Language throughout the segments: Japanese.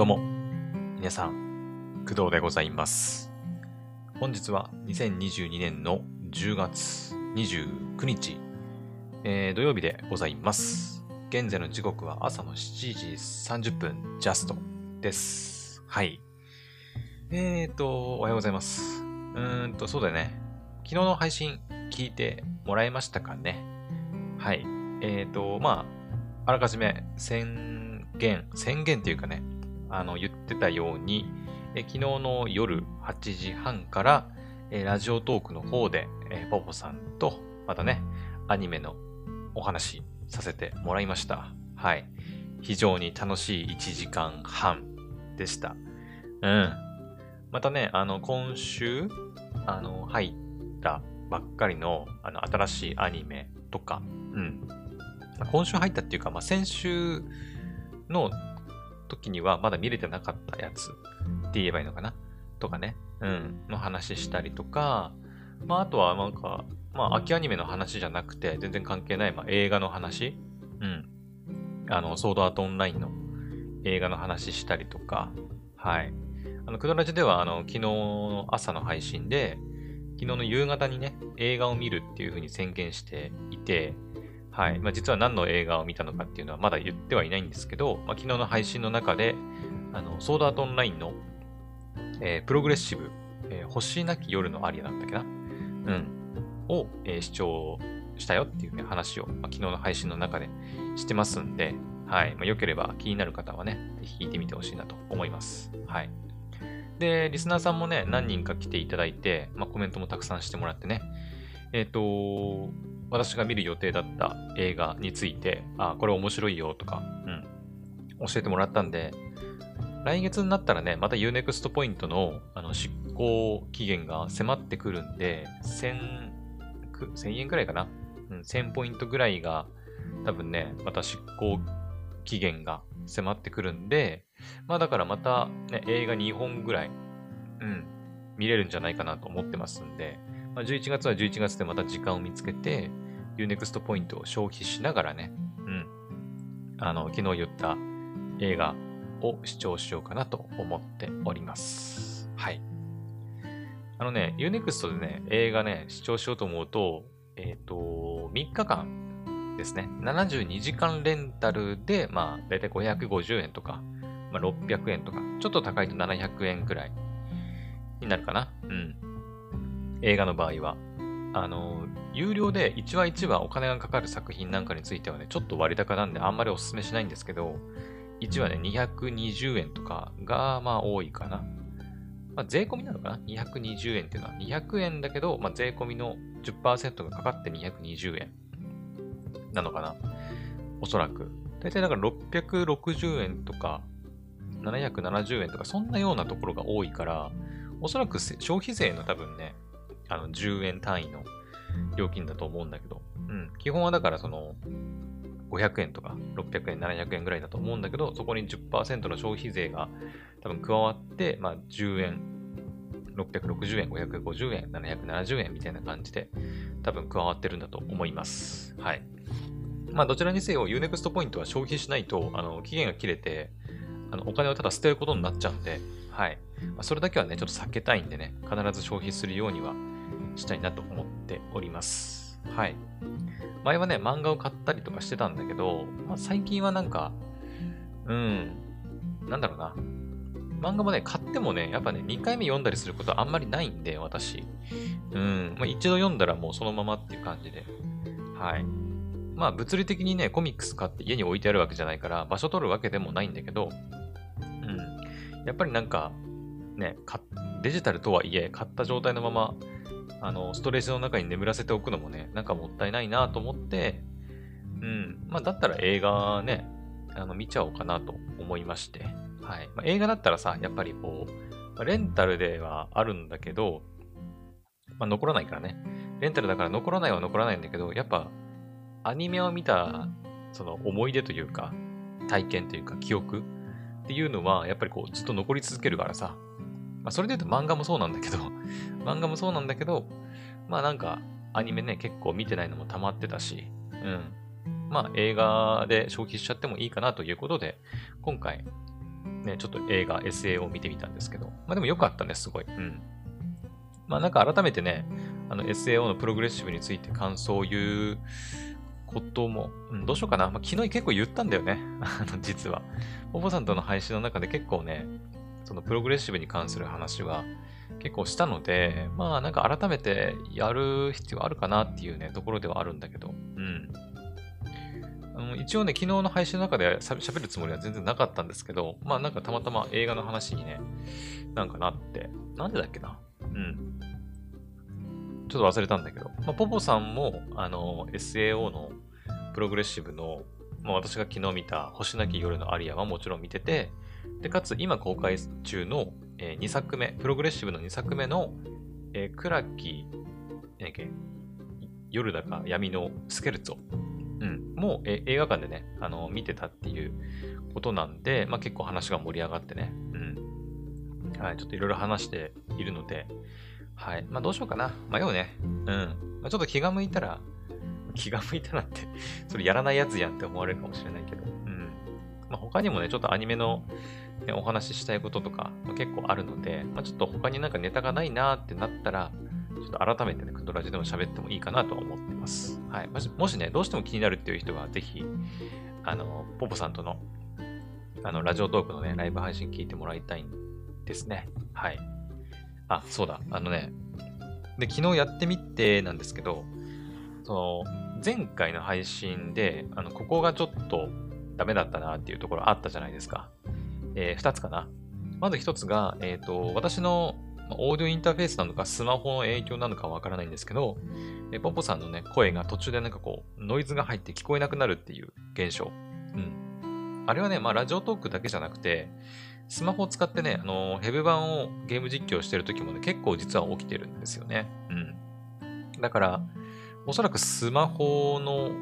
どうも、皆さん、工藤でございます。本日は2022年の10月29日、土曜日でございます。現在の時刻は朝の7時30分ジャストです。はい。おはようございます。そうだよね。昨日の配信聞いてもらえましたかね。はい。あらかじめ宣言というかね、言ってたように、昨日の夜8時半から、ラジオトークの方で、ポポさんと、またね、アニメのお話させてもらいました。はい。非常に楽しい1時間半でした。うん。またね、今週、入ったばっかりの、新しいアニメとか、うん。今週入ったっていうか、先週の時にはまだ見れてなかったやつって言えばいいのかなとかね、うん、の話したりとか、あとはなんか、秋アニメの話じゃなくて、全然関係ない、映画の話、うん、ソードアートオンラインの映画の話したりとか、はい。くだらじでは、昨日の朝の配信で、昨日の夕方にね、映画を見るっていう風に宣言していて、はい。実は何の映画を見たのかっていうのはまだ言ってはいないんですけど、昨日の配信の中で、ソードアートオンラインの、プログレッシブ、星なき夜のアリアだったっけな、うん、を、視聴したよっていう、ね、話を、昨日の配信の中でしてますんで、はい。良ければ気になる方はね、ぜひ聞いてみてほしいなと思います。はい。で、リスナーさんもね、何人か来ていただいて、コメントもたくさんしてもらってね、私が見る予定だった映画について、これ面白いよとか、うん、教えてもらったんで、来月になったらね、また UNEXT ポイントの、執行期限が迫ってくるんで、1000円くらいかな、うん、1000ポイントぐらいが、多分ね、また執行期限が迫ってくるんで、だからまた、ね、映画2本ぐらい、うん、見れるんじゃないかなと思ってますんで、11月は11月でまた時間を見つけて、UNEXT ポイントを消費しながらね、うん、昨日言った映画を視聴しようかなと思っております。はい。ね、UNEXT でね、映画ね、視聴しようと思うと、3日間ですね、72時間レンタルで、だいたい550円とか、600円とか、ちょっと高いと700円くらいになるかな。うん。映画の場合は、有料で1話1話お金がかかる作品なんかについてはね、ちょっと割高なんであんまりお勧めしないんですけど、1話ね、220円とかが、多いかな。税込みなのかな ?220 円っていうのは200円だけど、税込みの 10% がかかって220円なのかな。おそらく。だいたいだから660円とか、770円とか、そんなようなところが多いから、おそらく消費税の多分ね、10円単位の料金だと思うんだけど、うん、基本はだからその500円とか600円、700円ぐらいだと思うんだけど、そこに 10% の消費税が多分加わって、10円、660円、550円、770円みたいな感じで多分加わってるんだと思います。はい。どちらにせよ UNEXT ポイントは消費しないと、期限が切れて、お金をただ捨てることになっちゃうんで、はい。それだけはね、ちょっと避けたいんでね、必ず消費するようにはしたいなと思っております。はい。前はね、漫画を買ったりとかしてたんだけど、最近はなんか、なんだろうな。漫画もね、買ってもね、やっぱね、2回目読んだりすることはあんまりないんで、私。一度読んだらもうそのままっていう感じで。はい。物理的にね、コミックス買って家に置いてあるわけじゃないから、場所取るわけでもないんだけど、やっぱりなんか、ね、デジタルとはいえ、買った状態のまま、ストレージの中に眠らせておくのもね、なんかもったいないなと思って、だったら映画ね、見ちゃおうかなと思いまして。はい。映画だったらさ、やっぱりこう、レンタルではあるんだけど、残らないからね。レンタルだから残らないは残らないんだけど、やっぱ、アニメを見た、その思い出というか、体験というか、記憶っていうのは、やっぱりこう、ずっと残り続けるからさ、それで言うと漫画もそうなんだけど、なんかアニメね、結構見てないのも溜まってたし、映画で消費しちゃってもいいかなということで、今回、ね、ちょっと映画 SAO を見てみたんですけど、まあでも良かったね、すごい。うん。まあなんか改めてね、SAO のプログレッシブについて感想を言うことも、うん、どうしようかな。まあ、昨日結構言ったんだよね。実は。ポポさんとの配信の中で結構ね、そのプログレッシブに関する話は結構したので、まあなんか改めてやる必要あるかなっていうね、ところではあるんだけど、うん。一応ね、昨日の配信の中で喋るつもりは全然なかったんですけど、まあなんかたまたま映画の話にね、なんかなって、なんでだっけな。うん。ちょっと忘れたんだけど、まあ、ポポさんも、SAO のプログレッシブの、まあ、私が昨日見た星なき夜のアリアはもちろん見てて、で、かつ今公開中の、2作目、プログレッシブの2作目の、暗き、なんだっけ、夜だか闇のスケルツォ。うん。もう、映画館でね、見てたっていうことなんで、まあ、結構話が盛り上がってね、うん。はい、ちょっといろいろ話しているので、はい。まあ、どうしようかな。迷うね。うん。まあ、ちょっと気が向いたらって、それやらないやつやんって思われるかもしれないけど。うん。まあ、他にもね、ちょっとアニメの、ね、お話ししたいこととか、まあ、結構あるので、まあ、ちょっと他になんかネタがないなーってなったら、ちょっと改めてね、クドラジでも喋ってもいいかなとは思ってます。はい。もしね、どうしても気になるっていう人は、ぜひ、ポポさんとの、ラジオトークのね、ライブ配信聞いてもらいたいんですね。はい。あ、そうだ。ね。で、昨日やってみてなんですけど、その、前回の配信で、ここがちょっとダメだったなっていうところあったじゃないですか。二つかな。まず一つが、私のオーディオインターフェースなのか、スマホの影響なのかわからないんですけど、ポポさんのね、声が途中でなんかこう、ノイズが入って聞こえなくなるっていう現象。うん。あれはね、まあ、ラジオトークだけじゃなくて、スマホを使ってね、ヘブ版をゲーム実況してるときもね、結構実は起きてるんですよね。うん。だから、おそらくスマホの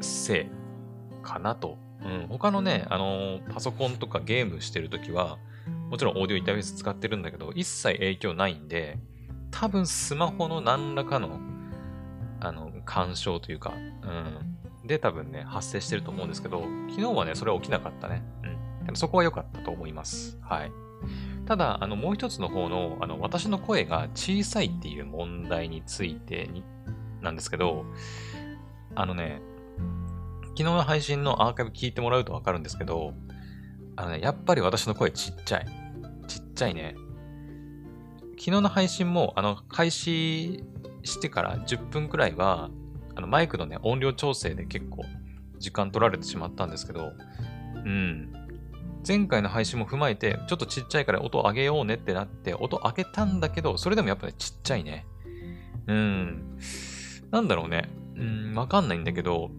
せいかなと。うん。他のね、パソコンとかゲームしてるときは、もちろんオーディオインターフェース使ってるんだけど、一切影響ないんで、多分スマホの何らかの、干渉というか、うん。で、多分ね、発生してると思うんですけど、昨日はね、それは起きなかったね。うん。そこは良かったと思います。はい。ただ、もう一つの方の、私の声が小さいっていう問題についてなんですけど、ね、昨日の配信のアーカイブ聞いてもらうとわかるんですけど、やっぱり私の声ちっちゃいね。昨日の配信も、開始してから10分くらいは、マイクのね、音量調整で結構時間取られてしまったんですけど、うん。前回の配信も踏まえて、ちょっとちっちゃいから音上げようねってなって、音上げたんだけど、それでもやっぱりちっちゃいね。なんだろうね。わかんないんだけど、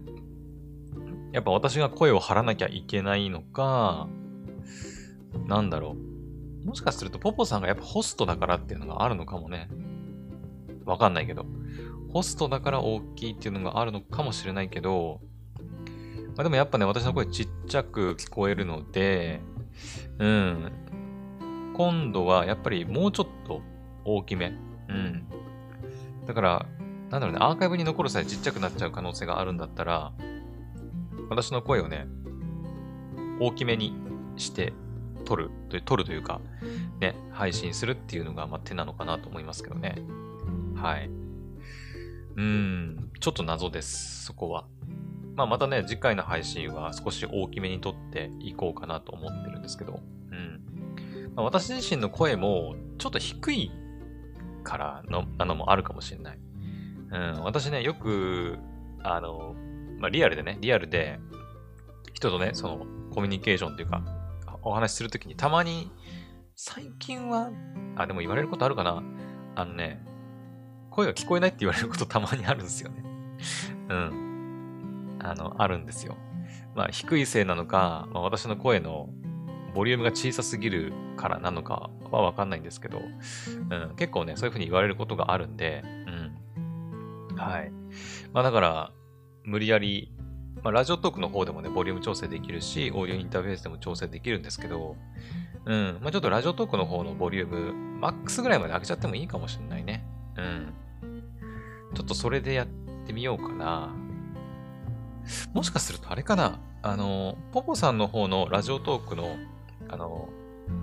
やっぱ私が声を張らなきゃいけないのか、なんだろう。もしかするとポポさんがやっぱホストだからっていうのがあるのかもね。わかんないけど。ホストだから大きいっていうのがあるのかもしれないけど、まあ、でもやっぱね、私の声ちっちゃく聞こえるので、今度はやっぱりもうちょっと大きめ。だから、なんだろうね、アーカイブに残る際ちっちゃくなっちゃう可能性があるんだったら、私の声をね、大きめにして撮るというか、ね、配信するっていうのが、まあ、手なのかなと思いますけどね。はい。ちょっと謎です、そこは。まあまたね、次回の配信は少し大きめに撮っていこうかなと思ってるんですけど、まあ、私自身の声もちょっと低いからの、もあるかもしれない。私ね、よく、まあリアルで人とね、そのコミュニケーションというか、お話しするときにたまに、最近は、あ、でも言われることあるかな。ね、声が聞こえないって言われることたまにあるんですよね。あるんですよ。まあ、低いせいなのか、まあ、私の声のボリュームが小さすぎるからなのかはわかんないんですけど、結構ね、そういう風に言われることがあるんで、はい。まあ、だから、無理やり、まあ、ラジオトークの方でもね、ボリューム調整できるし、オーディオインターフェースでも調整できるんですけど、まあ、ちょっとラジオトークの方のボリューム、マックスぐらいまで上げちゃってもいいかもしれないね。ちょっとそれでやってみようかな。もしかするとあれかな、ポポさんの方のラジオトークの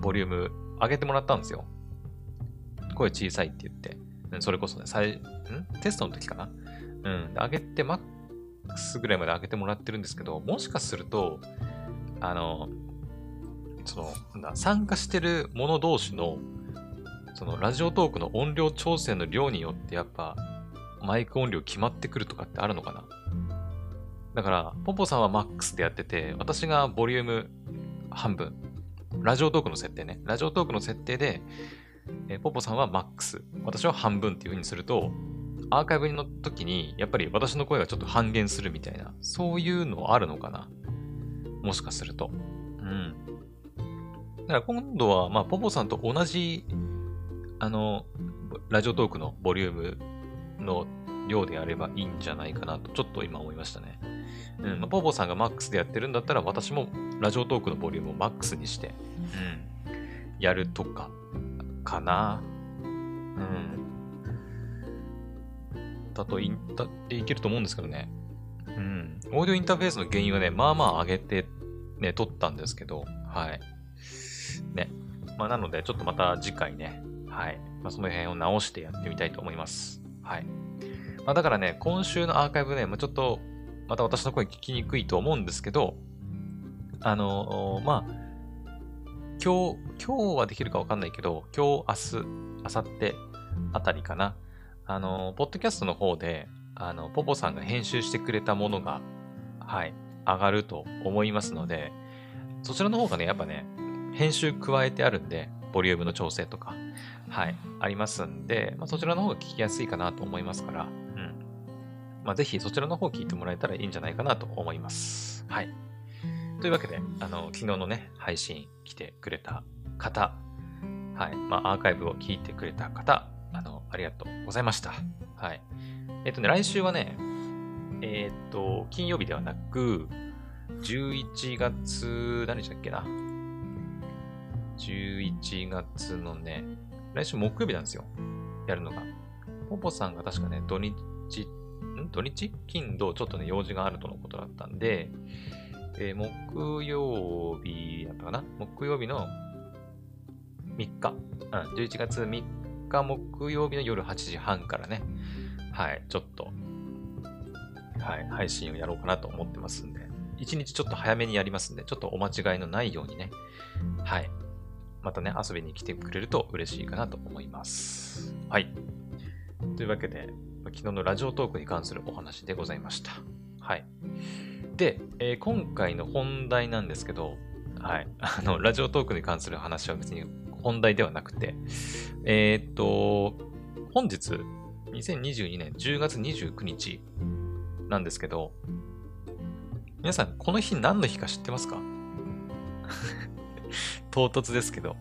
ボリューム上げてもらったんですよ。声小さいって言って。それこそね、テストの時かな。上げて、マックスぐらいまで上げてもらってるんですけど、もしかすると、参加してる者同士の、ラジオトークの音量調整の量によって、やっぱ、マイク音量決まってくるとかってあるのかな。だから、ポポさんはマックスでやってて、私がボリューム半分。ラジオトークの設定ね。ラジオトークの設定で、ポポさんはマックス、私は半分っていう風にすると、アーカイブの時に、やっぱり私の声がちょっと半減するみたいな、そういうのあるのかな。もしかすると。だから今度は、ポポさんと同じ、ラジオトークのボリュームの量でやればいいんじゃないかなと、ちょっと今思いましたね。ポポさんがマックスでやってるんだったら、私もラジオトークのボリュームをマックスにして、やるとか、かな。だと、だっていけると思うんですけどね。オーディオインターフェースの原因はね、上げて、ね、撮ったんですけど、はい。ね。なので、ちょっとまた次回ね、はい。その辺を直してやってみたいと思います。はい。だからね、今週のアーカイブね、ちょっと、また私の声聞きにくいと思うんですけど、今日はできるかわかんないけど、今日、明日、明後日あたりかな。ポッドキャストの方で、ポポさんが編集してくれたものが、はい、上がると思いますので、そちらの方がね、やっぱね、編集加えてあるんで、ボリュームの調整とか、はい、ありますんで、そちらの方が聞きやすいかなと思いますから、ぜひそちらの方聞いてもらえたらいいんじゃないかなと思います。はい。というわけで、昨日のね、配信来てくれた方、はい、アーカイブを聞いてくれた方、ありがとうございました。はい。来週はね、金曜日ではなく、11月、何日だっけな。11月のね、来週木曜日なんですよ。やるのが。ポポさんが確かね、土日金土、ちょっとね、用事があるとのことだったんで、木曜日だったかな？木曜日の3日、11月3日木曜日の夜8時半からね、はい、ちょっと、はい、配信をやろうかなと思ってますんで、1日ちょっと早めにやりますんで、ちょっとお間違いのないようにね、はい、またね、遊びに来てくれると嬉しいかなと思います。はい。というわけで、昨日のラジオトークに関するお話でございました。はい。で、今回の本題なんですけど、はい、ラジオトークに関する話は別に本題ではなくて、本日、2022年10月29日なんですけど、皆さん、この日何の日か知ってますか？唐突ですけど。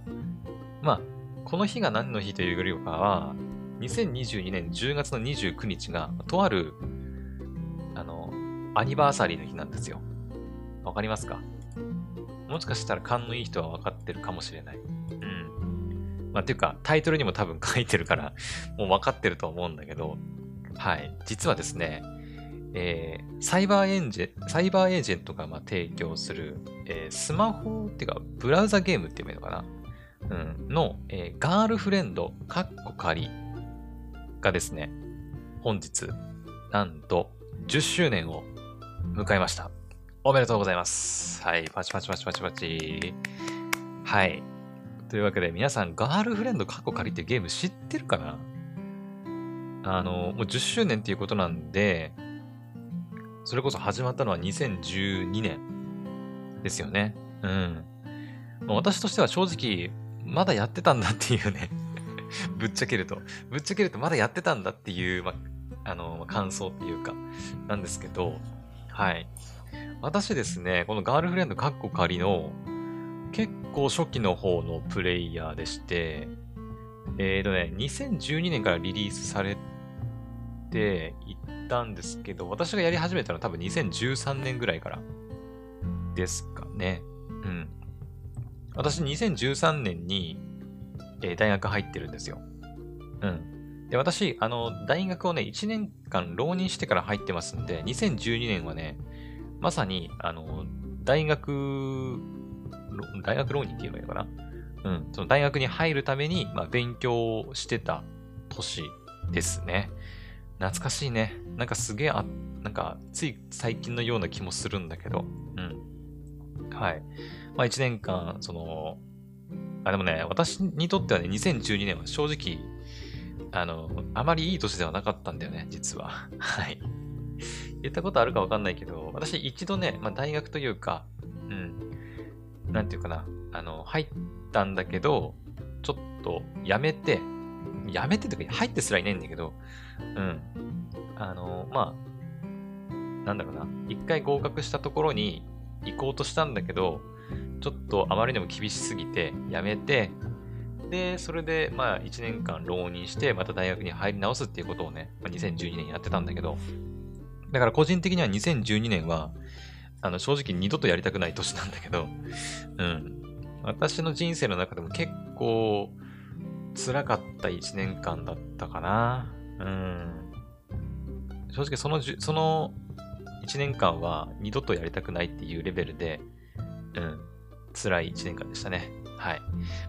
この日が何の日というよりかは、2022年10月の29日が、とある、アニバーサリーの日なんですよ。わかりますか？もしかしたら勘のいい人はわかってるかもしれない。っていうか、タイトルにも多分書いてるから、もうわかってると思うんだけど、はい。実はですね、サイバーエージェントが提供する、スマホっていうか、ブラウザゲームっていうのかな？の、ガールフレンド、仮がですね、本日、なんと、10周年を迎えました。おめでとうございます。はい。パチパチパチパチパチ。はい。というわけで、皆さん、ガールフレンド仮ってゲーム知ってるかな？もう10周年っていうことなんで、それこそ始まったのは2012年ですよね。私としては正直、まだやってたんだっていうね。ぶっちゃけるとまだやってたんだっていう、感想っていうか、なんですけど、はい。私ですね、このガールフレンド仮の結構初期の方のプレイヤーでして、2012年からリリースされていったんですけど、私がやり始めたのは多分2013年ぐらいからですかね。私2013年に、大学入ってるんですよ。で、私、大学をね、1年間浪人してから入ってますんで、2012年はね、まさに、大学大学浪人っていうのやから、うん、その大学に入るために、まあ、勉強してた年ですね。懐かしいね。なんかすげえ、なんかつい最近のような気もするんだけど、うん。はい。まあ1年間、でもね、私にとってはね、2012年は正直、あまりいい年ではなかったんだよね、実は。はい。言ったことあるかわかんないけど、私一度ね、まあ大学というか、うん、なんていうかな、入ったんだけど、ちょっと辞めてというか入ってすらいないんだけど、うん。まあ、なんだろうな、一回合格したところに行こうとしたんだけど、ちょっとあまりにも厳しすぎて辞めて、で、それで、まあ、1年間浪人して、また大学に入り直すっていうことをね、まあ、2012年やってたんだけど、だから個人的には2012年は、正直二度とやりたくない年なんだけど、うん。私の人生の中でも結構、辛かった1年間だったかな。うん。正直その1年間は二度とやりたくないっていうレベルで、うん。辛い1年間でしたね。はい。ま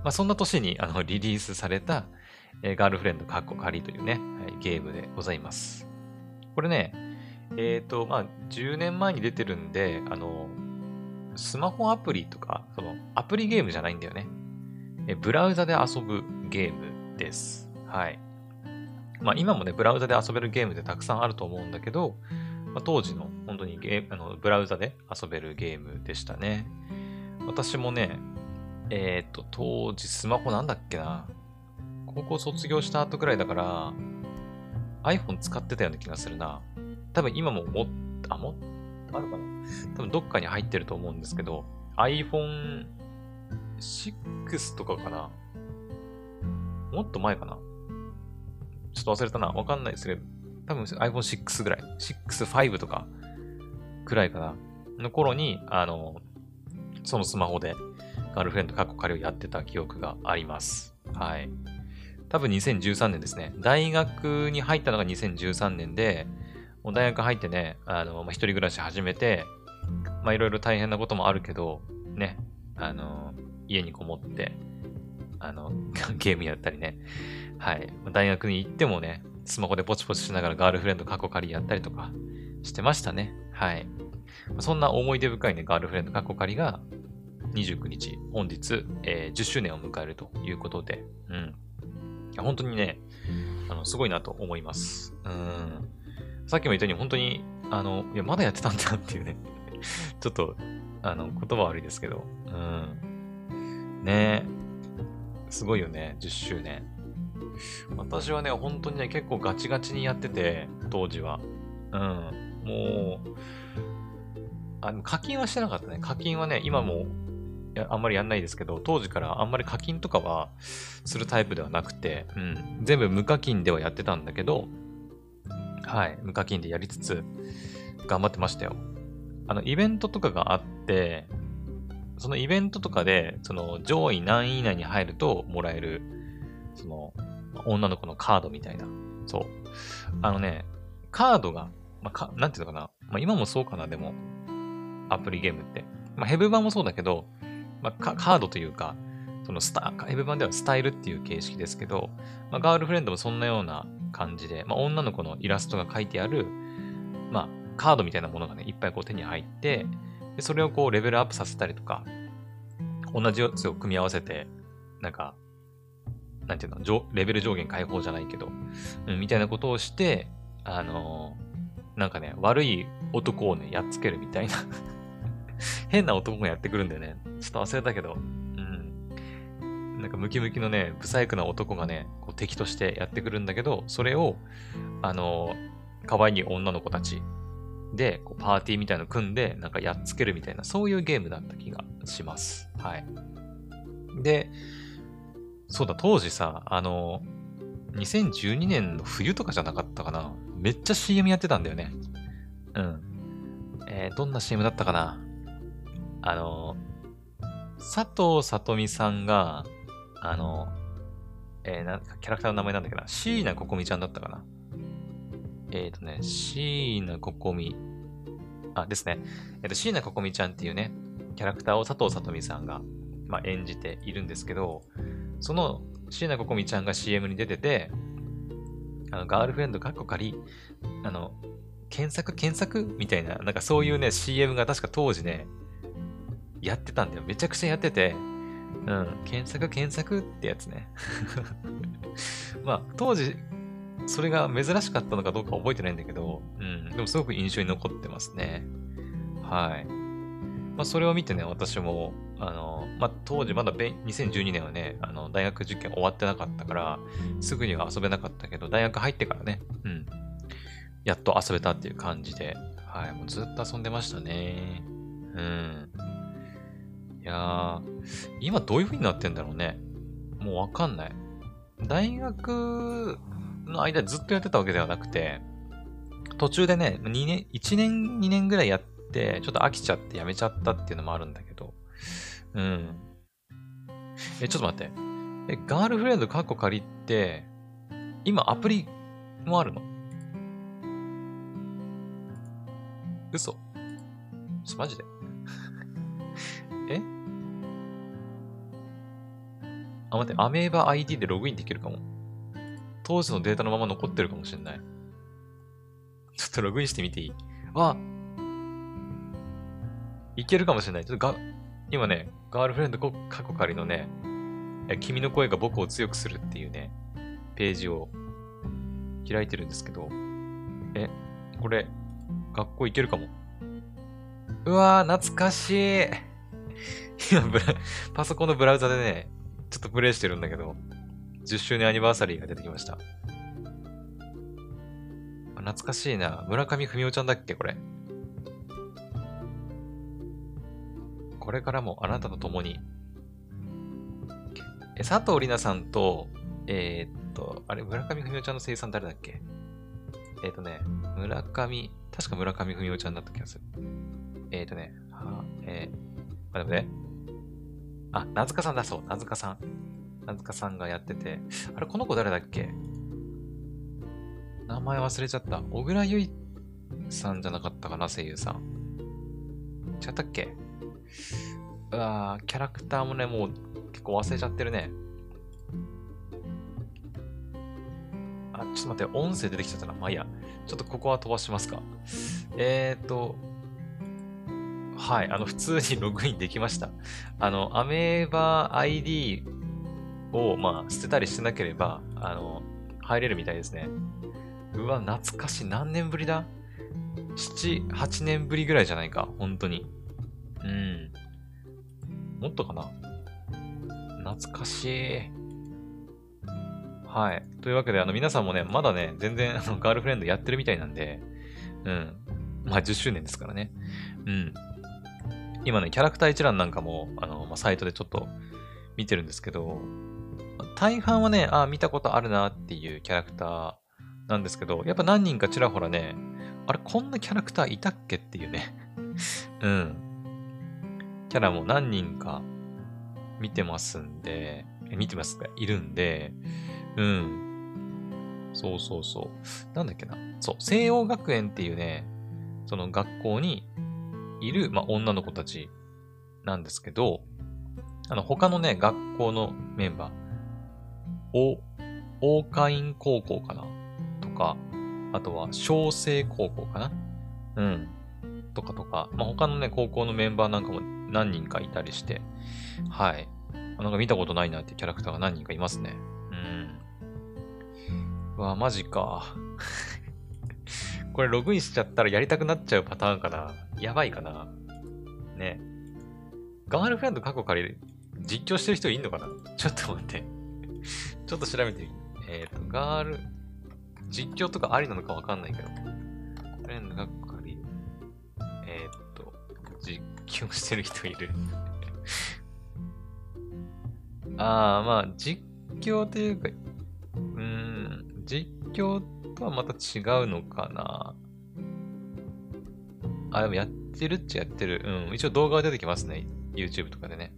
あ、そんな年にリリースされた、ガールフレンドカッコ仮というね、はい、ゲームでございます。これね、まあ、10年前に出てるんで、スマホアプリとか、その、アプリゲームじゃないんだよね。ブラウザで遊ぶゲームです。はい。まあ、今もね、ブラウザで遊べるゲームってたくさんあると思うんだけど、まあ、当時の本当にブラウザで遊べるゲームでしたね。私もね、当時スマホなんだっけな。高校卒業した後くらいだから、iPhone 使ってたような気がするな。多分今もあるかな。多分どっかに入ってると思うんですけど、iPhone 6とかかな。もっと前かな。ちょっと忘れたな。わかんないですけど、多分 iPhone6 ぐらい。6、5とかくらいかな。の頃に、そのスマホで、ガールフレンドカッコ仮をやってた記憶があります。はい。多分2013年ですね。大学に入ったのが2013年で、もう大学入ってね、一人暮らし始めて、まあいろいろ大変なこともあるけど、ね、家にこもって、ゲームやったりね、はい。大学に行ってもね、スマホでポチポチしながらガールフレンドカッコ仮やったりとかしてましたね。はい。そんな思い出深いね、ガールフレンドカッコ仮が、29日、本日、10周年を迎えるということで、うん。いや本当にね、すごいなと思います。さっきも言ったように、本当に、いや、まだやってたんだっていうね、ちょっと、言葉悪いですけど、うん。ねえ、すごいよね、10周年。私はね、本当にね、結構ガチガチにやってて、当時は。うん。もう、課金はしてなかったね。課金はね、今も、あんまりやんないですけど、当時からあんまり課金とかはするタイプではなくて、うん、全部無課金ではやってたんだけど、はい、無課金でやりつつ、頑張ってましたよ。イベントとかがあって、そのイベントとかで、その上位何位以内に入るともらえる、その、女の子のカードみたいな。そう。ね、カードが、なんていうのかな。まあ、今もそうかな、でも、アプリゲームって。まあ、ヘブ版もそうだけど、まあ、カードというか、そのヘブ版ではスタイルっていう形式ですけど、まあ、ガールフレンドもそんなような感じで、まあ、女の子のイラストが書いてある、まあ、カードみたいなものがね、いっぱいこう手に入って、でそれをこうレベルアップさせたりとか、同じやつを組み合わせて、なんか、なんていうの、レベル上限解放じゃないけど、うん、みたいなことをして、なんかね、悪い男をね、やっつけるみたいな。変な男がやってくるんだよね。ちょっと忘れたけど。うん。なんかムキムキのね、不細工な男がね、こう敵としてやってくるんだけど、それを、可愛い女の子たちで、こうパーティーみたいなの組んで、なんかやっつけるみたいな、そういうゲームだった気がします。はい。で、そうだ、当時さ、2012年の冬とかじゃなかったかな。めっちゃ CM やってたんだよね。うん。どんな CM だったかな。佐藤さとみさんが、なんかキャラクターの名前なんだっけな、椎名ここみちゃんだったかな。椎名ここみ、あ、ですね。椎名ここみちゃんっていうね、キャラクターを佐藤さとみさんがまあ、演じているんですけど、その椎名心美ちゃんが CM に出てて、ガールフレンドかっこ仮、検索みたいな、なんかそういうね、CM が確か当時ね、やってたんだよ。めちゃくちゃやってて、うん、検索ってやつね。まあ、当時、それが珍しかったのかどうか覚えてないんだけど、うん、でもすごく印象に残ってますね。はい。まあ、それを見てね、私も、まあ、当時まだ2012年はね、大学受験終わってなかったから、すぐには遊べなかったけど、大学入ってからね、うん、やっと遊べたっていう感じで、はい、もうずっと遊んでましたね。うん。いやー、今どういう風になってんだろうね。もうわかんない。大学の間ずっとやってたわけではなくて、途中でね、1年、2年ぐらいやって、ちょっと飽きちゃってやめちゃったっていうのもあるんだけど、うん。ちょっと待って。ガールフレンドカッコ仮って、今アプリもあるの？嘘？マジで？あ、待って、アメーバ ID でログインできるかも。当時のデータのまま残ってるかもしれない。ちょっとログインしてみていい？あ、いけるかもしれない。ちょっと今ね、ガールフレンド過去仮のね、君の声が僕を強くするっていうね、ページを開いてるんですけど、これ、学校いけるかも。うわー、懐かしい。今、パソコンのブラウザでね、ちょっとプレイしてるんだけど、10周年アニバーサリーが出てきました。懐かしいな。村上文夫ちゃんだっけ、これ。これからもあなたと共に。佐藤里奈さんと、あれ、村上文夫ちゃんの声優さん誰だっけ？確か村上文夫ちゃんだった気がする。待って待って。あ、名塚さんだそう。名塚さんがやってて。あれ、この子誰だっけ？名前忘れちゃった。小倉優衣さんじゃなかったかな、声優さん。違ったっけ？キャラクターもね、もう結構忘れちゃってるね。あ、ちょっと待って、音声出てきちゃったな。まあいいや。ちょっとここは飛ばしますか。はい、普通にログインできました。アメーバ ID を、まあ、捨てたりしてなければ、入れるみたいですね。うわ、懐かしい。何年ぶりだ？ 7、8 年ぶりぐらいじゃないか。本当に。うん。もっとかな？懐かしい。はい。というわけで、皆さんもね、まだね、全然、ガールフレンドやってるみたいなんで、うん。まあ、10周年ですからね。うん。今ね、キャラクター一覧なんかも、まあ、サイトでちょっと見てるんですけど、大半はね、あ、見たことあるなっていうキャラクターなんですけど、やっぱ何人かちらほらね、あれ、こんなキャラクターいたっけっていうね。うん。キャラも何人かいるんで、うん。そうそうそう。なんだっけな。そう、西洋学園っていうね、その学校に、いる、まあ、女の子たちなんですけど、他のね、学校のメンバー、桜花院高校かなとか、あとは、小生高校かな、うん。とか、まあ、他のね、高校のメンバーなんかも何人かいたりして、はい。なんか見たことないなってキャラクターが何人かいますね。うん。うわ、マジか。これログインしちゃったらやりたくなっちゃうパターンかな。やばいかな。ね。ガールフレンド過去借りる。実況してる人いんのかな？ちょっと待って。ちょっと調べてみる。実況とかありなのかわかんないけど。フレンド過去借りる。実況してる人いる。まあ、実況というか、実況とはまた違うのかな。でもやってるっちゃやってる。うん。一応動画は出てきますね。YouTube とかでね。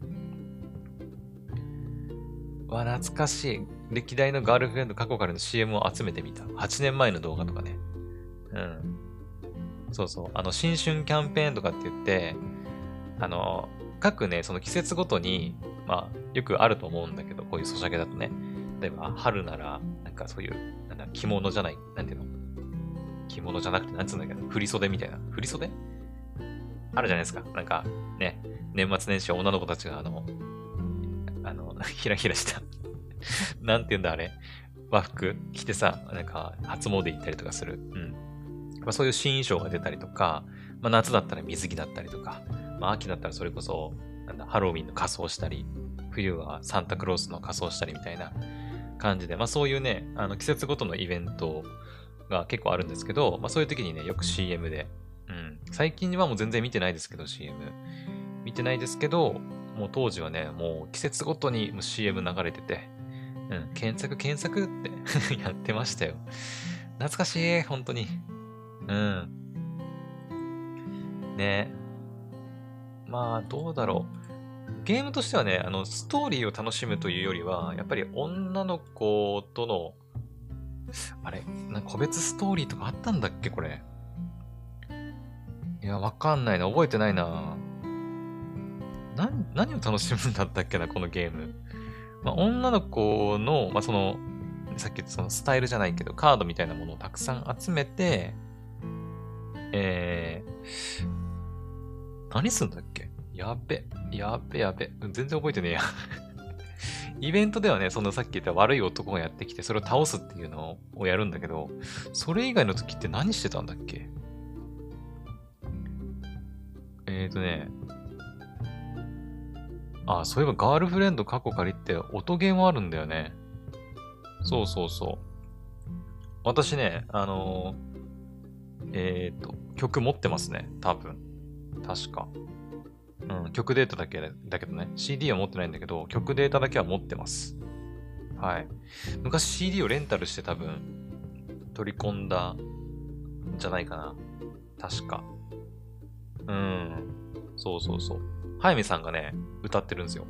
わ、懐かしい。歴代のガールフレンド過去からの CM を集めてみた。8年前の動画とかね。うん。そうそう。新春キャンペーンとかって言って、各ね、その季節ごとに、まあ、よくあると思うんだけど、こういうソシャゲだとね、例えば、春なら、なんかそういう、なんだ、着物じゃない、なんていうの、着物じゃなくて、なんつうんだけど、振り袖みたいな、振り袖あるじゃないですか。なんか、ね、年末年始は女の子たちが、ひらひらした、なんていうんだ、あれ、和服着てさ、なんか、初詣行ったりとかする。うん。まあ、そういう新衣装が出たりとか、まあ、夏だったら水着だったりとか、まあ、秋だったらそれこそ、なんだ、ハロウィンの仮装したり、冬はサンタクロースの仮装したりみたいな感じで、まあそういうね、季節ごとのイベントが結構あるんですけど、まあそういう時にね、よく CM で、うん、最近はもう全然見てないですけど、CM。見てないですけど、もう当時はね、もう季節ごとにもう CM 流れてて、うん、検索ってやってましたよ。懐かしい、本当に。うん。ね。まあ、どうだろう。ゲームとしてはね、ストーリーを楽しむというよりは、やっぱり女の子との、あれ、なんか個別ストーリーとかあったんだっけ、これ。いや、わかんないな。覚えてないな。何を楽しむんだったっけな、このゲーム。まあ、女の子の、まあ、その、さっき言ったそのスタイルじゃないけど、カードみたいなものをたくさん集めて、何すんだっけ？やべ。全然覚えてねえや。イベントではね、そのさっき言った悪い男がやってきて、それを倒すっていうのをやるんだけど、それ以外の時って何してたんだっけ？あ、そういえばガールフレンド過去借りって音ゲーもあるんだよね。そうそうそう。私ね、曲持ってますね。多分。確か。うん、曲データだけどね、CD は持ってないんだけど、曲データだけは持ってます。はい。昔 CD をレンタルして多分、取り込んだんじゃないかな。確か。そうそうそう。早見さんがね、歌ってるんですよ。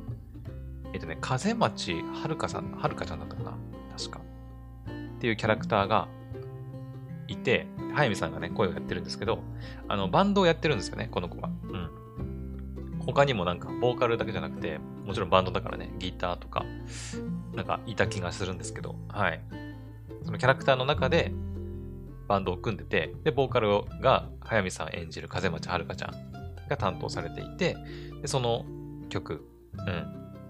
風町はるかさん、はるかちゃんだったかな。確か。っていうキャラクターがいて、早見さんがね、声をやってるんですけど、バンドをやってるんですよね、この子は。うん。他にもなんかボーカルだけじゃなくて、もちろんバンドだからね、ギターとかなんかいた気がするんですけど、はい、そのキャラクターの中でバンドを組んでて、でボーカルが早見さん演じる風町はるかちゃんが担当されていて、でその曲、っ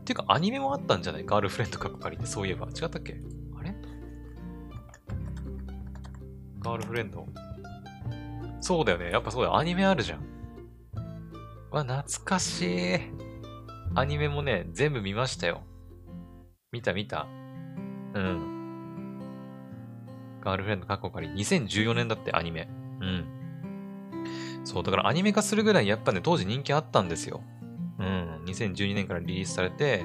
ていうかアニメもあったんじゃない？ガールフレンドかっかりで、そういえば違ったっけ？あれ？ガールフレンド、そうだよね、やっぱそうだよ、アニメあるじゃん。わ、懐かしい。アニメもね、全部見ましたよ。見た。ガールフレンド過去借り、2014年だってアニメ。そう、だからアニメ化するぐらいやっぱね、当時人気あったんですよ。2012年からリリースされて、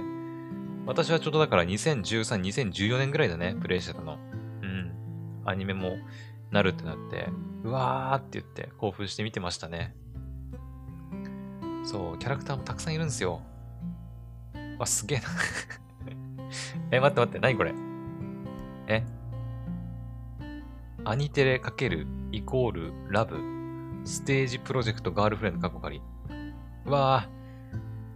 私はちょうどだから2013、2014年ぐらいだね、プレイしてたの。アニメもなるってなって、うわーって言って興奮して見てましたね。そう、キャラクターもたくさんいるんですよ。わ、すげえな。待って、何これ。アニテレ×イコールラブステージプロジェクトガールフレンドカッコカリ。うわあ、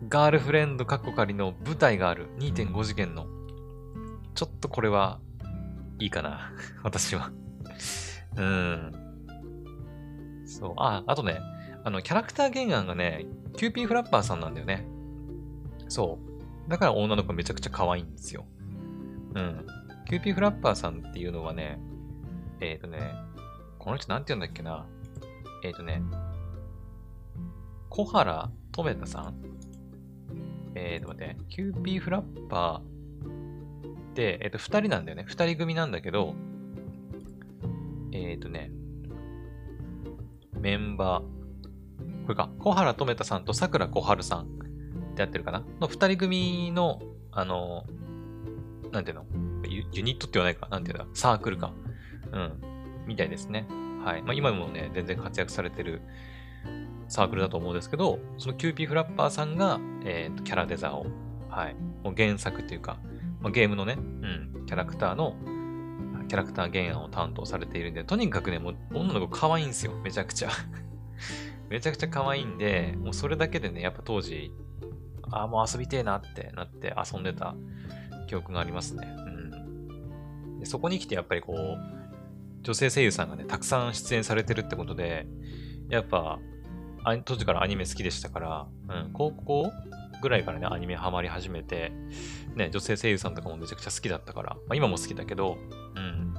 ガールフレンドカッコカリの舞台がある 2.5 次元の。ちょっとこれはいいかな。私は。そう、あとね。キャラクター原案がね、キューピーフラッパーさんなんだよね。そう。だから女の子めちゃくちゃ可愛いんですよ。キューピーフラッパーさんっていうのはね、この人なんて言うんだっけな。小原とめたさん？キューピーフラッパーって、二人なんだよね。二人組なんだけど、メンバー、これか、小原とめたさんと桜小春さんってやってるかなの二人組の、なんていうの、ユニットって言わないか、なんていうんだ、サークルか。みたいですね。はい。まあ今もね、全然活躍されてるサークルだと思うんですけど、そのキューピーフラッパーさんが、キャラデザーを、はい。もう原作っていうか、まあ、ゲームのね、キャラクター原案を担当されているんで、とにかくね、もう女の子可愛いんですよ。めちゃくちゃ。めちゃくちゃ可愛いんで、もうそれだけでね、やっぱ当時、ああ、もう遊びてえなってなって遊んでた記憶がありますね。うん。で、そこに来てやっぱりこう、女性声優さんがね、たくさん出演されてるってことで、やっぱ、当時からアニメ好きでしたから、うん、高校ぐらいからね、アニメハマり始めて、ね、女性声優さんとかもめちゃくちゃ好きだったから、まあ、今も好きだけど、うん、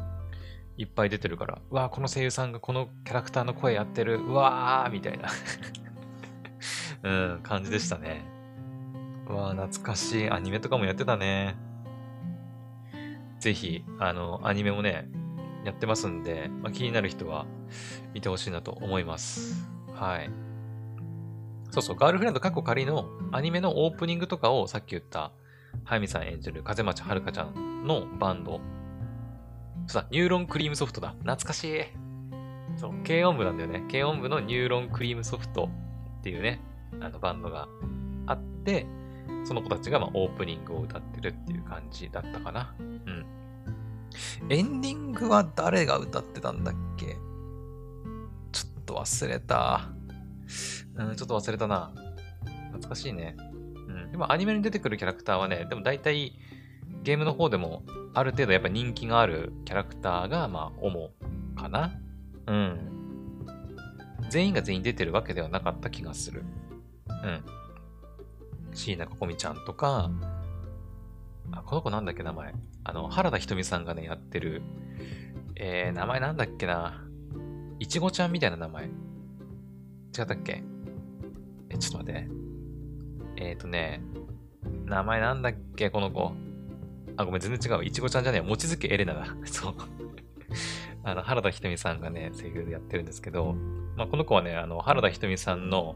いっぱい出てるから、うわー、この声優さんがこのキャラクターの声やってる、うわーみたいな、うん、感じでしたね。うわー、懐かしい。アニメとかもやってたね。ぜひ、アニメもね、やってますんで、まあ、気になる人は見てほしいなと思います。はい。そうそう、ガールフレンドかっこ仮のアニメのオープニングとかをさっき言った早見さん演じる風町遥ちゃんのバンド。そうだ、ニューロンクリームソフトだ。懐かしい。そう、軽音部なんだよね。軽音部のニューロンクリームソフトっていうね、バンドがあって、その子たちがまあオープニングを歌ってるっていう感じだったかな。うん。エンディングは誰が歌ってたんだっけ？ちょっと忘れた。うん、ちょっと忘れたな。懐かしいね。うん。でもアニメに出てくるキャラクターはね、でも大体ゲームの方でもある程度やっぱ人気があるキャラクターがまあ主かな。うん。全員が全員出てるわけではなかった気がする。うん。椎名心美ちゃんとか、あ、この子なんだっけ名前。原田ひとみさんがね、やってる、名前なんだっけな。いちごちゃんみたいな名前。違ったっけ？ちょっと待って。ね、名前なんだっけこの子。あ、ごめん、全然違う。いちごちゃんじゃねえ。望月エレナだ。そう。原田ひとみさんがね、声優でやってるんですけど、まあ、この子はね、原田ひとみさんの、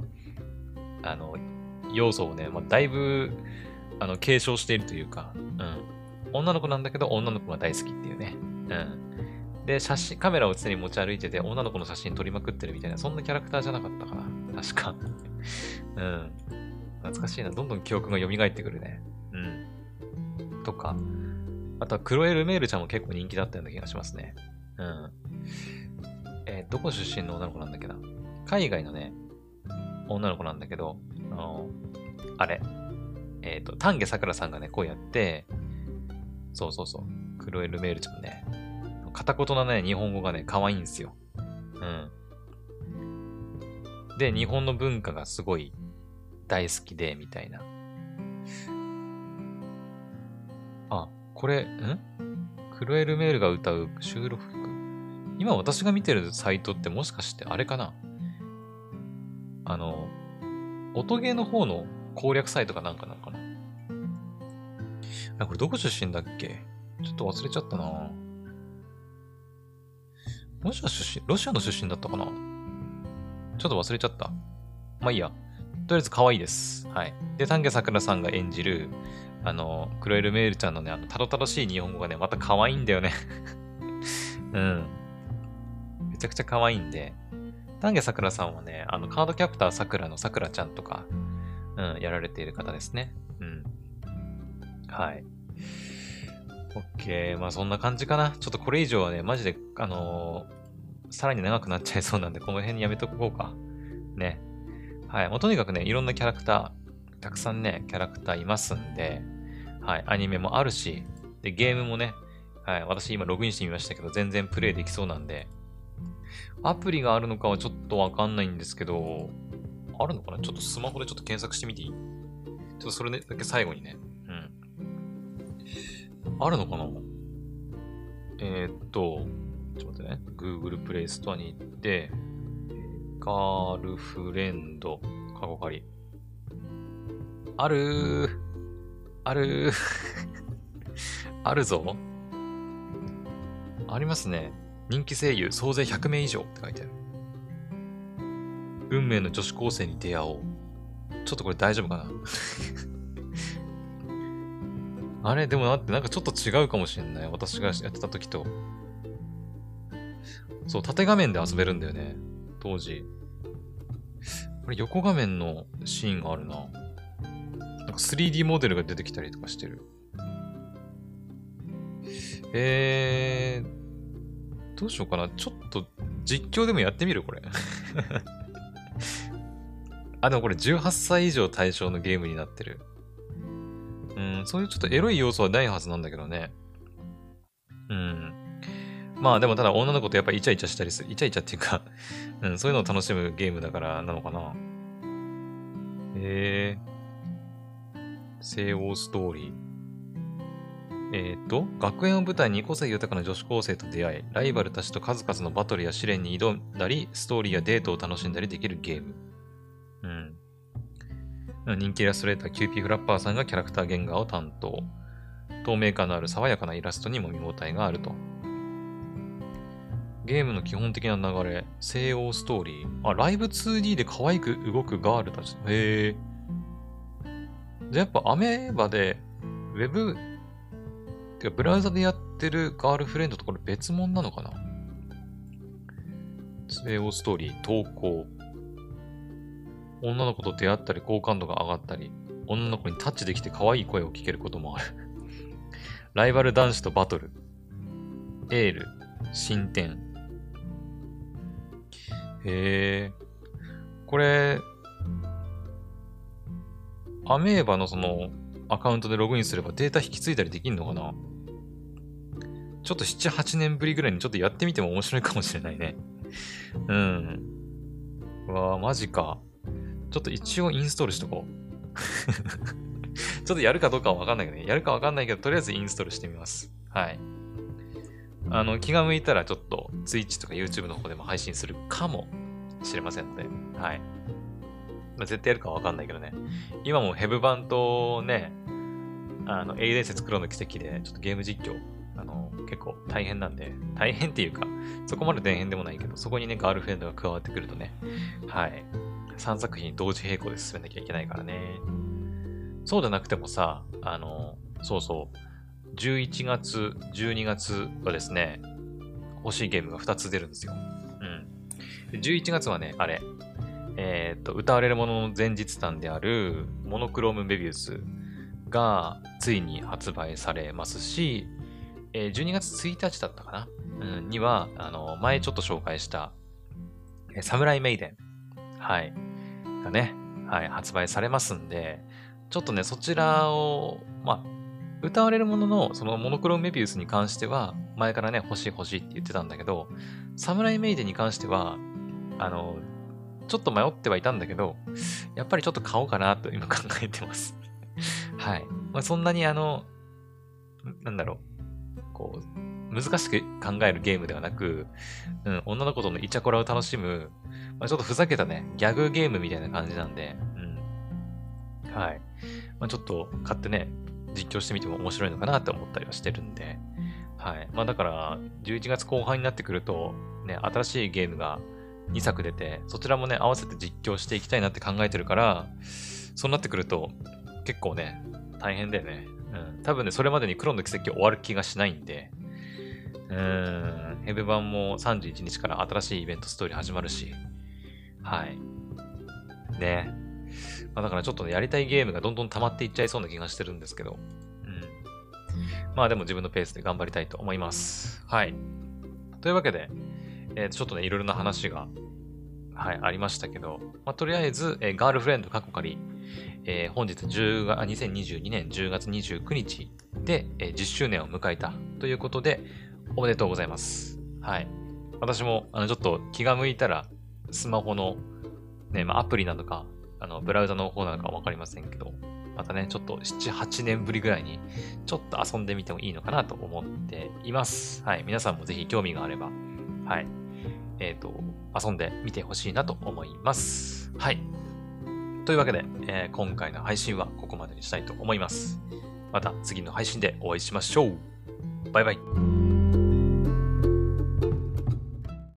要素をね、まあ、だいぶ、継承しているというか、うん。女の子なんだけど、女の子が大好きっていうね。うん。で、写真、カメラを常に持ち歩いてて、女の子の写真撮りまくってるみたいな、そんなキャラクターじゃなかったかな。確か。うん。懐かしいな。どんどん記憶が蘇ってくるね。うん。とか。あとは、クロエルメールちゃんも結構人気だったような気がしますね。うん。どこ出身の女の子なんだっけな。海外のね、女の子なんだけど、あれ。丹下桜さんがね、こうやって、そうそうそう。クロエルメールちゃんね。片言なね、日本語がね、可愛いんですよ。うん。で、日本の文化がすごい大好きで、みたいな。あ、これ、クロエルメールが歌う収録曲。今私が見てるサイトってもしかしてあれかな？音ゲーの方の攻略サイトかなんかなのかな？あ、これどこ出身だっけ？ちょっと忘れちゃったな。ロシアの出身だったかな？ちょっと忘れちゃった。まあいいや。とりあえず可愛いです。はい。で、丹下桜さんが演じる、クロエルメールちゃんのね、たどたどしい日本語がね、また可愛いんだよね。うん。めちゃくちゃ可愛いんで、丹下桜さんはね、カードキャプター桜の桜ちゃんとか、うん、やられている方ですね。うん。はい。OK。まあそんな感じかな。ちょっとこれ以上はね、マジで、さらに長くなっちゃいそうなんで、この辺にやめとこうか。ね。はい。もうとにかくね、いろんなキャラクター、たくさんね、キャラクターいますんで、はい。アニメもあるし、で、ゲームもね、はい。私今ログインしてみましたけど、全然プレイできそうなんで、アプリがあるのかはちょっとわかんないんですけど、あるのかな？ちょっとスマホでちょっと検索してみていい？ちょっとそれだけ最後にね。あるのかな？ちょっと待ってね。Google プレイストアに行って、ガールフレンド、カゴカリ。あるあるぞ。ありますね。人気声優、総勢100名以上って書いてある。運命の女子高生に出会おう。ちょっとこれ大丈夫かな？あれでも待って、なんかちょっと違うかもしれない。私がやってた時と。そう、縦画面で遊べるんだよね。当時。これ横画面のシーンがあるな。なんか 3D モデルが出てきたりとかしてる。どうしようかな。ちょっと実況でもやってみるこれ。あ、でもこれ18歳以上対象のゲームになってる。そういうちょっとエロい要素はないはずなんだけどね。まあでもただ女の子とやっぱイチャイチャしたりする。イチャイチャっていうか、そういうのを楽しむゲームだからなのかな。SAOストーリー。学園を舞台に個性豊かな女子高生と出会い、ライバルたちと数々のバトルや試練に挑んだり、ストーリーやデートを楽しんだりできるゲーム。人気イラストレーター、キューピーフラッパーさんがキャラクター原画を担当。透明感のある爽やかなイラストにも見応えがあると。ゲームの基本的な流れ、西欧ストーリー。あ、ライブ 2D で可愛く動くガールたち。へぇ。じゃあやっぱアメーバで、ウェブ、てかブラウザでやってるガールフレンドとこれ別物なのかな。SAOストーリー、投稿。女の子と出会ったり好感度が上がったり、女の子にタッチできて可愛い声を聞けることもある。ライバル男子とバトル。エール、進展。へぇ。これ、アメーバのその、アカウントでログインすればデータ引き継いだりできんのかな。ちょっと7、8年ぶりぐらいにちょっとやってみても面白いかもしれないね。うわぁ、マジか。ちょっと一応インストールしとこう。ちょっとやるかどうかはわかんないけどね。やるかわかんないけど、とりあえずインストールしてみます。はい。気が向いたらちょっと Twitch とか YouTube の方でも配信するかもしれませんので。はい。絶対やるかわかんないけどね。今もヘブ版とね、英雄伝説黒の奇跡で、ちょっとゲーム実況、結構大変なんで、大変っていうか、そこまで大変でもないけど、そこにね、ガールフレンドが加わってくるとね、はい。3作品同時並行で進めなきゃいけないからね。そうじゃなくてもさ、そうそう、11月、12月はですね、欲しいゲームが2つ出るんですよ。11月はね、あれ、歌われるものの前日譚であるモノクロームメビウスがついに発売されますし、12月1日だったかな、には前ちょっと紹介したサムライメイデン、はい、がね、はい、発売されますんで、ちょっとね、そちらを、まあ、歌われるもののそのモノクロームメビウスに関しては前からね、欲しいって言ってたんだけど、サムライメイデンに関してはちょっと迷ってはいたんだけど、やっぱりちょっと買おうかなと今考えてます。はい。まあ、そんなになんだろう、こう、難しく考えるゲームではなく、女の子とのイチャコラを楽しむ、まあ、ちょっとふざけたね、ギャグゲームみたいな感じなんで、はい。まあ、ちょっと買ってね、実況してみても面白いのかなって思ったりはしてるんで、はい。まあ、だから、11月後半になってくると、ね、新しいゲームが、2作出て、そちらもね、合わせて実況していきたいなって考えてるから、そうなってくると、結構ね、大変だよね。多分ね、それまでにクロンの奇跡終わる気がしないんで、ヘブ版も31日から新しいイベントストーリー始まるし、はい。ね。まあ、だからちょっと、ね、やりたいゲームがどんどん溜まっていっちゃいそうな気がしてるんですけど、まあでも自分のペースで頑張りたいと思います。はい。というわけで、ちょっとね、いろいろな話が、はい、ありましたけど、まあ、とりあえず、ガールフレンド過去仮、本日2022年10月29日で、10周年を迎えたということで、おめでとうございます。はい。私も、ちょっと気が向いたら、スマホの、ね、まあ、アプリなのか、ブラウザの方なのかわかりませんけど、またね、ちょっと7、8年ぶりぐらいに、ちょっと遊んでみてもいいのかなと思っています。はい。皆さんもぜひ興味があれば、はい。遊んでみてほしいなと思います。はい。というわけで、今回の配信はここまでにしたいと思います。また次の配信でお会いしましょう。バイバイ。